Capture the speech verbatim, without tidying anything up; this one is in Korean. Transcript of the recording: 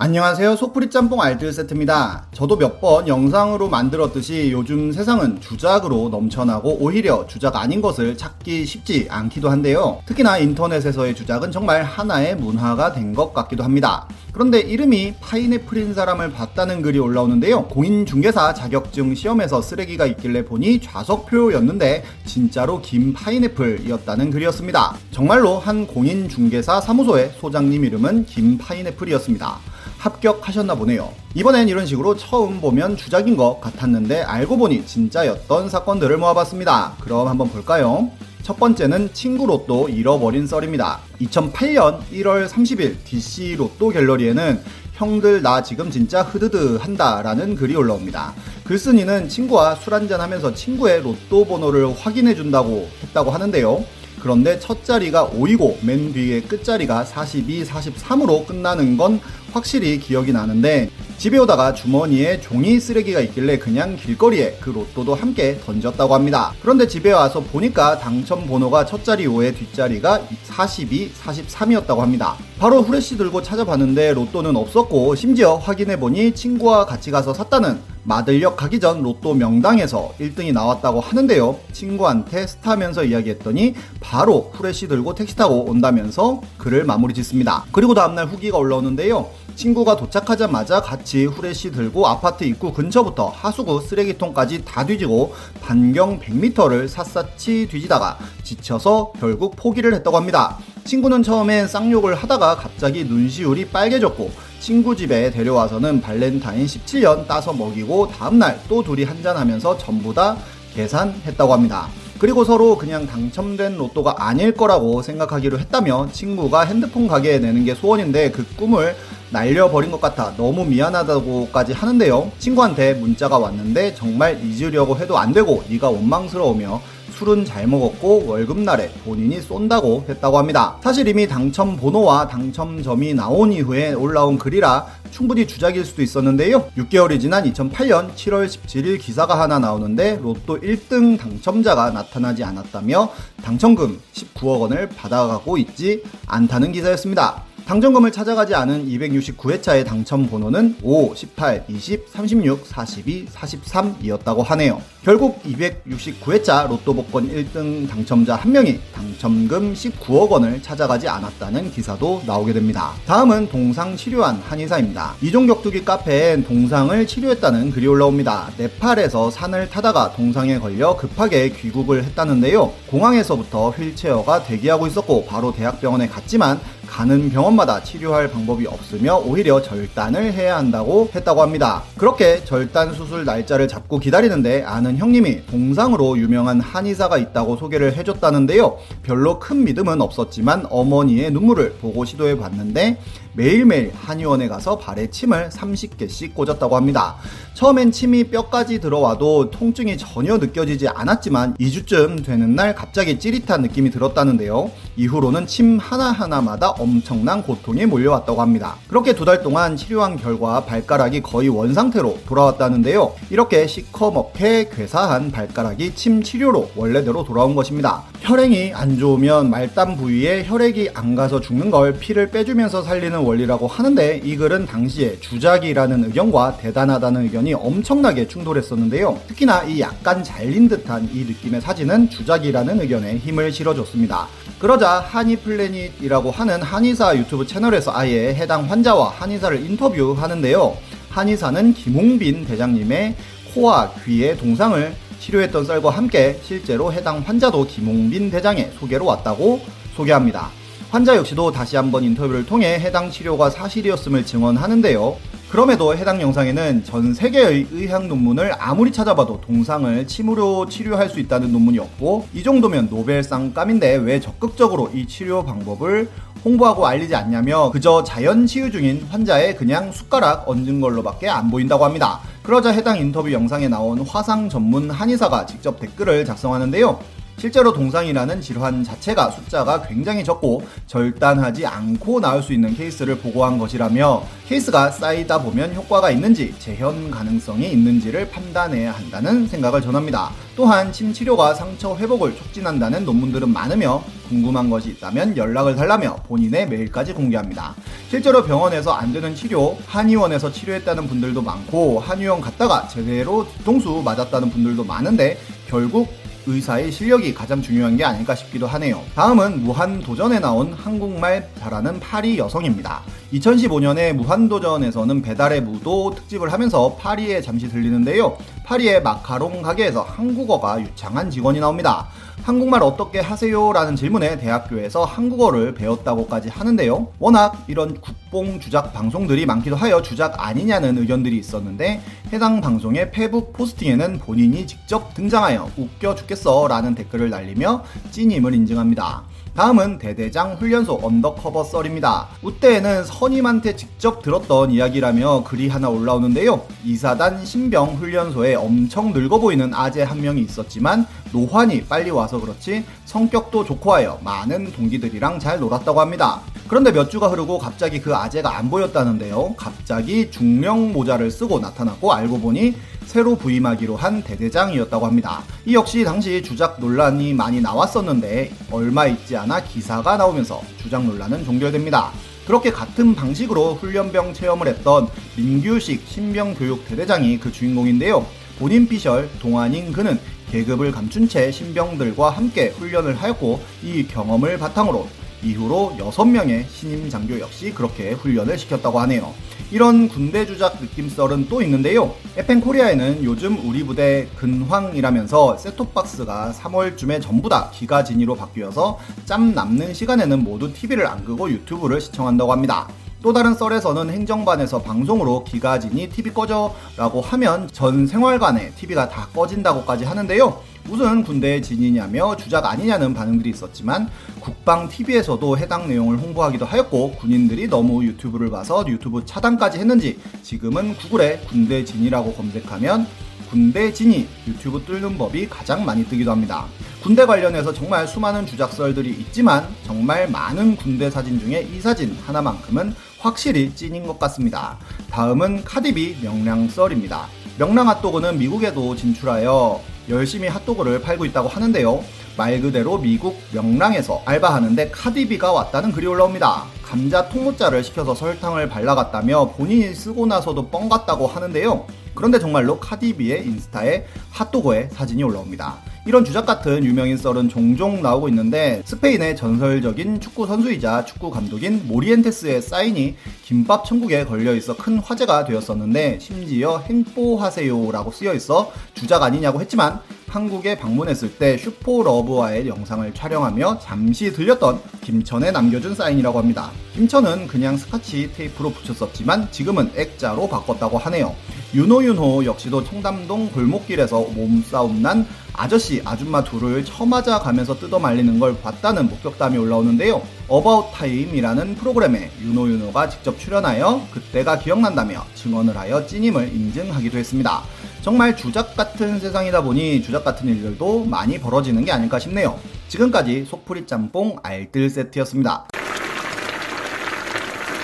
안녕하세요, 속풀이 짬뽕 알뜰 세트입니다. 저도 몇 번 영상으로 만들었듯이 요즘 세상은 주작으로 넘쳐나고 오히려 주작 아닌 것을 찾기 쉽지 않기도 한데요. 특히나 인터넷에서의 주작은 정말 하나의 문화가 된 것 같기도 합니다. 그런데 이름이 파인애플인 사람을 봤다는 글이 올라오는데요, 공인중개사 자격증 시험에서 쓰레기가 있길래 보니 좌석표였는데 진짜로 김 파인애플이었다는 글이었습니다. 정말로 한 공인중개사 사무소의 소장님 이름은 김 파인애플이었습니다. 합격하셨나 보네요. 이번엔 이런 식으로 처음 보면 주작인 것 같았는데 알고 보니 진짜였던 사건들을 모아봤습니다. 그럼 한번 볼까요? 첫 번째는 친구 로또 잃어버린 썰입니다. 이천팔년 일월 삼십일 디씨 로또 갤러리에는 형들 나 지금 진짜 흐드드 한다 라는 글이 올라옵니다. 글쓴이는 친구와 술 한잔하면서 친구의 로또 번호를 확인해준다고 했다고 하는데요. 그런데 첫 자리가 오이고 맨 뒤에 끝자리가 사십이, 사십삼으로 끝나는 건 확실히 기억이 나는데 집에 오다가 주머니에 종이 쓰레기가 있길래 그냥 길거리에 그 로또도 함께 던졌다고 합니다. 그런데 집에 와서 보니까 당첨 번호가 첫 자리 오에 뒷자리가 사십이, 사십삼이었다고 합니다. 바로 후레쉬 들고 찾아봤는데 로또는 없었고 심지어 확인해보니 친구와 같이 가서 샀다는 마들역 가기 전 로또 명당에서 일등이 나왔다고 하는데요. 친구한테 스타면서 이야기했더니 바로 후레쉬 들고 택시 타고 온다면서 글을 마무리 짓습니다. 그리고 다음날 후기가 올라오는데요. 친구가 도착하자마자 같이 후레쉬 들고 아파트 입구 근처부터 하수구 쓰레기통까지 다 뒤지고 반경 백 미터를 샅샅이 뒤지다가 지쳐서 결국 포기를 했다고 합니다. 친구는 처음엔 쌍욕을 하다가 갑자기 눈시울이 빨개졌고 친구 집에 데려와서는 발렌타인 십칠년 따서 먹이고 다음날 또 둘이 한잔하면서 전부 다 계산했다고 합니다. 그리고 서로 그냥 당첨된 로또가 아닐 거라고 생각하기로 했다며 친구가 핸드폰 가게에 내는 게 소원인데 그 꿈을 날려버린 것 같아 너무 미안하다고까지 하는데요. 친구한테 문자가 왔는데 정말 잊으려고 해도 안 되고 네가 원망스러우며 술은 잘 먹었고 월급날에 본인이 쏜다고 했다고 합니다. 사실 이미 당첨 번호와 당첨점이 나온 이후에 올라온 글이라 충분히 주작일 수도 있었는데요. 육개월이 지난 이천팔년 칠월 십칠일 기사가 하나 나오는데 로또 일등 당첨자가 나타나지 않았다며 당첨금 십구억 원을 받아가고 있지 않다는 기사였습니다. 당첨금을 찾아가지 않은 이백육십구회차의 당첨 번호는 오, 십팔, 이십, 삼십육, 사십이, 사십삼이었다고 하네요. 결국 이백육십구회차 로또 복권 일등 당첨자 한 명이 당첨금 십구억 원을 찾아가지 않았다는 기사도 나오게 됩니다. 다음은 동상 치료한 한의사입니다. 이종격투기 카페엔 동상을 치료했다는 글이 올라옵니다. 네팔에서 산을 타다가 동상에 걸려 급하게 귀국을 했다는데요. 공항에서부터 휠체어가 대기하고 있었고 바로 대학병원에 갔지만 가는 병원마다 치료할 방법이 없으며 오히려 절단을 해야 한다고 했다고 합니다. 그렇게 절단 수술 날짜를 잡고 기다리는데 아는 형님이 동상으로 유명한 한의사가 있다고 소개를 해줬다는데요. 별로 큰 믿음은 없었지만 어머니의 눈물을 보고 시도해봤는데 매일매일 한의원에 가서 발에 침을 삼십 개씩 꽂았다고 합니다. 처음엔 침이 뼈까지 들어와도 통증이 전혀 느껴지지 않았지만 이주쯤 되는 날 갑자기 찌릿한 느낌이 들었다는데요. 이후로는 침 하나하나마다 엄청난 고통이 몰려왔다고 합니다. 그렇게 두 달 동안 치료한 결과 발가락이 거의 원상태로 돌아왔다는데요. 이렇게 시커멓게 괴사한 발가락이 침 치료로 원래대로 돌아온 것입니다. 혈행이 안 좋으면 말단 부위에 혈액이 안 가서 죽는 걸 피를 빼주면서 살리는 원리라고 하는데 이 글은 당시에 주작이라는 의견과 대단하다는 의견이 엄청나게 충돌했었는데요. 특히나 이 약간 잘린 듯한 이 느낌의 사진은 주작이라는 의견에 힘을 실어줬습니다. 그러자 한의플래닛이라고 하는 한의사 유튜브 채널에서 아예 해당 환자와 한의사를 인터뷰하는데요. 한의사는 김홍빈 대장님의 코와 귀의 동상을 치료했던 썰과 함께 실제로 해당 환자도 김홍빈 대장의 소개로 왔다고 소개합니다. 환자 역시도 다시 한번 인터뷰를 통해 해당 치료가 사실이었음을 증언하는데요. 그럼에도 해당 영상에는 전 세계의 의학 논문을 아무리 찾아봐도 동상을 침으로 치료할 수 있다는 논문이 없고 이 정도면 노벨상감인데 왜 적극적으로 이 치료 방법을 홍보하고 알리지 않냐며 그저 자연 치유 중인 환자의 그냥 숟가락 얹은 걸로밖에 안 보인다고 합니다. 그러자 해당 인터뷰 영상에 나온 화상 전문 한의사가 직접 댓글을 작성하는데요. 실제로 동상이라는 질환 자체가 숫자가 굉장히 적고 절단하지 않고 나을 수 있는 케이스를 보고한 것이라며, 케이스가 쌓이다 보면 효과가 있는지 재현 가능성이 있는지를 판단해야 한다는 생각을 전합니다. 또한 침 치료가 상처 회복을 촉진한다는 논문들은 많으며 궁금한 것이 있다면 연락을 달라며 본인의 메일까지 공개합니다. 실제로 병원에서 안 되는 치료, 한의원에서 치료했다는 분들도 많고 한의원 갔다가 제대로 뒤통수 맞았다는 분들도 많은데 결국 의사의 실력이 가장 중요한 게 아닐까 싶기도 하네요. 다음은 무한도전에 나온 한국말 잘하는 파리 여성입니다. 이천십오 년에 무한도전에서는 배달의 무도 특집을 하면서 파리에 잠시 들리는데요. 파리의 마카롱 가게에서 한국어가 유창한 직원이 나옵니다. 한국말 어떻게 하세요? 라는 질문에 대학교에서 한국어를 배웠다고까지 하는데요. 워낙 이런 국뽕 주작 방송들이 많기도 하여 주작 아니냐는 의견들이 있었는데, 해당 방송의 페북 포스팅에는 본인이 직접 등장하여 웃겨 죽겠어 라는 댓글을 날리며 찐임을 인증합니다. 다음은 대대장 훈련소 언더커버 썰입니다. 우때에는 선임한테 직접 들었던 이야기라며 글이 하나 올라오는데요. 이사단 신병 훈련소에 엄청 늙어 보이는 아재 한 명이 있었지만 노환이 빨리 와서 그렇지 성격도 좋고 하여 많은 동기들이랑 잘 놀았다고 합니다. 그런데 몇 주가 흐르고 갑자기 그 아재가 안 보였다는데요. 갑자기 중령 모자를 쓰고 나타났고 알고 보니 새로 부임하기로 한 대대장이었다고 합니다. 이 역시 당시 주작 논란이 많이 나왔었는데 얼마 있지 않아 기사가 나오면서 주작 논란은 종결됩니다. 그렇게 같은 방식으로 훈련병 체험을 했던 민규식 신병교육 대대장이 그 주인공인데요. 본인 피셜 동안인 그는 계급을 감춘 채 신병들과 함께 훈련을 하였고, 이 경험을 바탕으로 이후로 여섯 명의 신임 장교 역시 그렇게 훈련을 시켰다고 하네요. 이런 군대 주작 느낌 썰은 또 있는데요. 에펜 코리아에는 요즘 우리 부대 근황이라면서 셋톱박스가 삼월쯤에 전부 다 기가 진이로 바뀌어서 짬 남는 시간에는 모두 티비를 안 끄고 유튜브를 시청한다고 합니다. 또 다른 썰에서는 행정반에서 방송으로 기가진이 티비 꺼져 라고 하면 전 생활관에 티비가 다 꺼진다고까지 하는데요. 무슨 군대의 진이냐며 주작 아니냐는 반응들이 있었지만 국방 티비에서도 해당 내용을 홍보하기도 하였고, 군인들이 너무 유튜브를 봐서 유튜브 차단까지 했는지 지금은 구글에 군대 진이라고 검색하면 군대 진이 유튜브 뚫는 법이 가장 많이 뜨기도 합니다. 군대 관련해서 정말 수많은 주작설들이 있지만 정말 많은 군대 사진 중에 이 사진 하나만큼은 확실히 찐인 것 같습니다. 다음은 카디비 명랑 썰입니다. 명랑 핫도그는 미국에도 진출하여 열심히 핫도그를 팔고 있다고 하는데요. 말 그대로 미국 명랑에서 알바하는데 카디비가 왔다는 글이 올라옵니다. 감자 통모짜를 시켜서 설탕을 발라갔다며 본인이 쓰고 나서도 뻥 같다고 하는데요. 그런데 정말로 카디비의 인스타에 핫도그의 사진이 올라옵니다. 이런 주작 같은 유명인 썰은 종종 나오고 있는데, 스페인의 전설적인 축구 선수이자 축구 감독인 모리엔테스의 사인이 김밥 천국에 걸려있어 큰 화제가 되었었는데, 심지어 행뽀하세요 라고 쓰여있어 주작 아니냐고 했지만 한국에 방문했을 때 슈퍼러브와의 영상을 촬영하며 잠시 들렸던 김천에 남겨준 사인이라고 합니다. 김천은 그냥 스카치 테이프로 붙였었지만 지금은 액자로 바꿨다고 하네요. 유노윤호 역시도 청담동 골목길에서 몸싸움 난 아저씨 아줌마 둘을 쳐맞아 가면서 뜯어 말리는 걸 봤다는 목격담이 올라오는데요. 어바웃 타임이라는 프로그램에 유노윤호가 직접 출연하여 그때가 기억난다며 증언을 하여 찐임을 인증하기도 했습니다. 정말 주작 같은 세상이다 보니 주작 같은 일들도 많이 벌어지는 게 아닐까 싶네요. 지금까지 속풀이 짬뽕 알뜰 세트였습니다.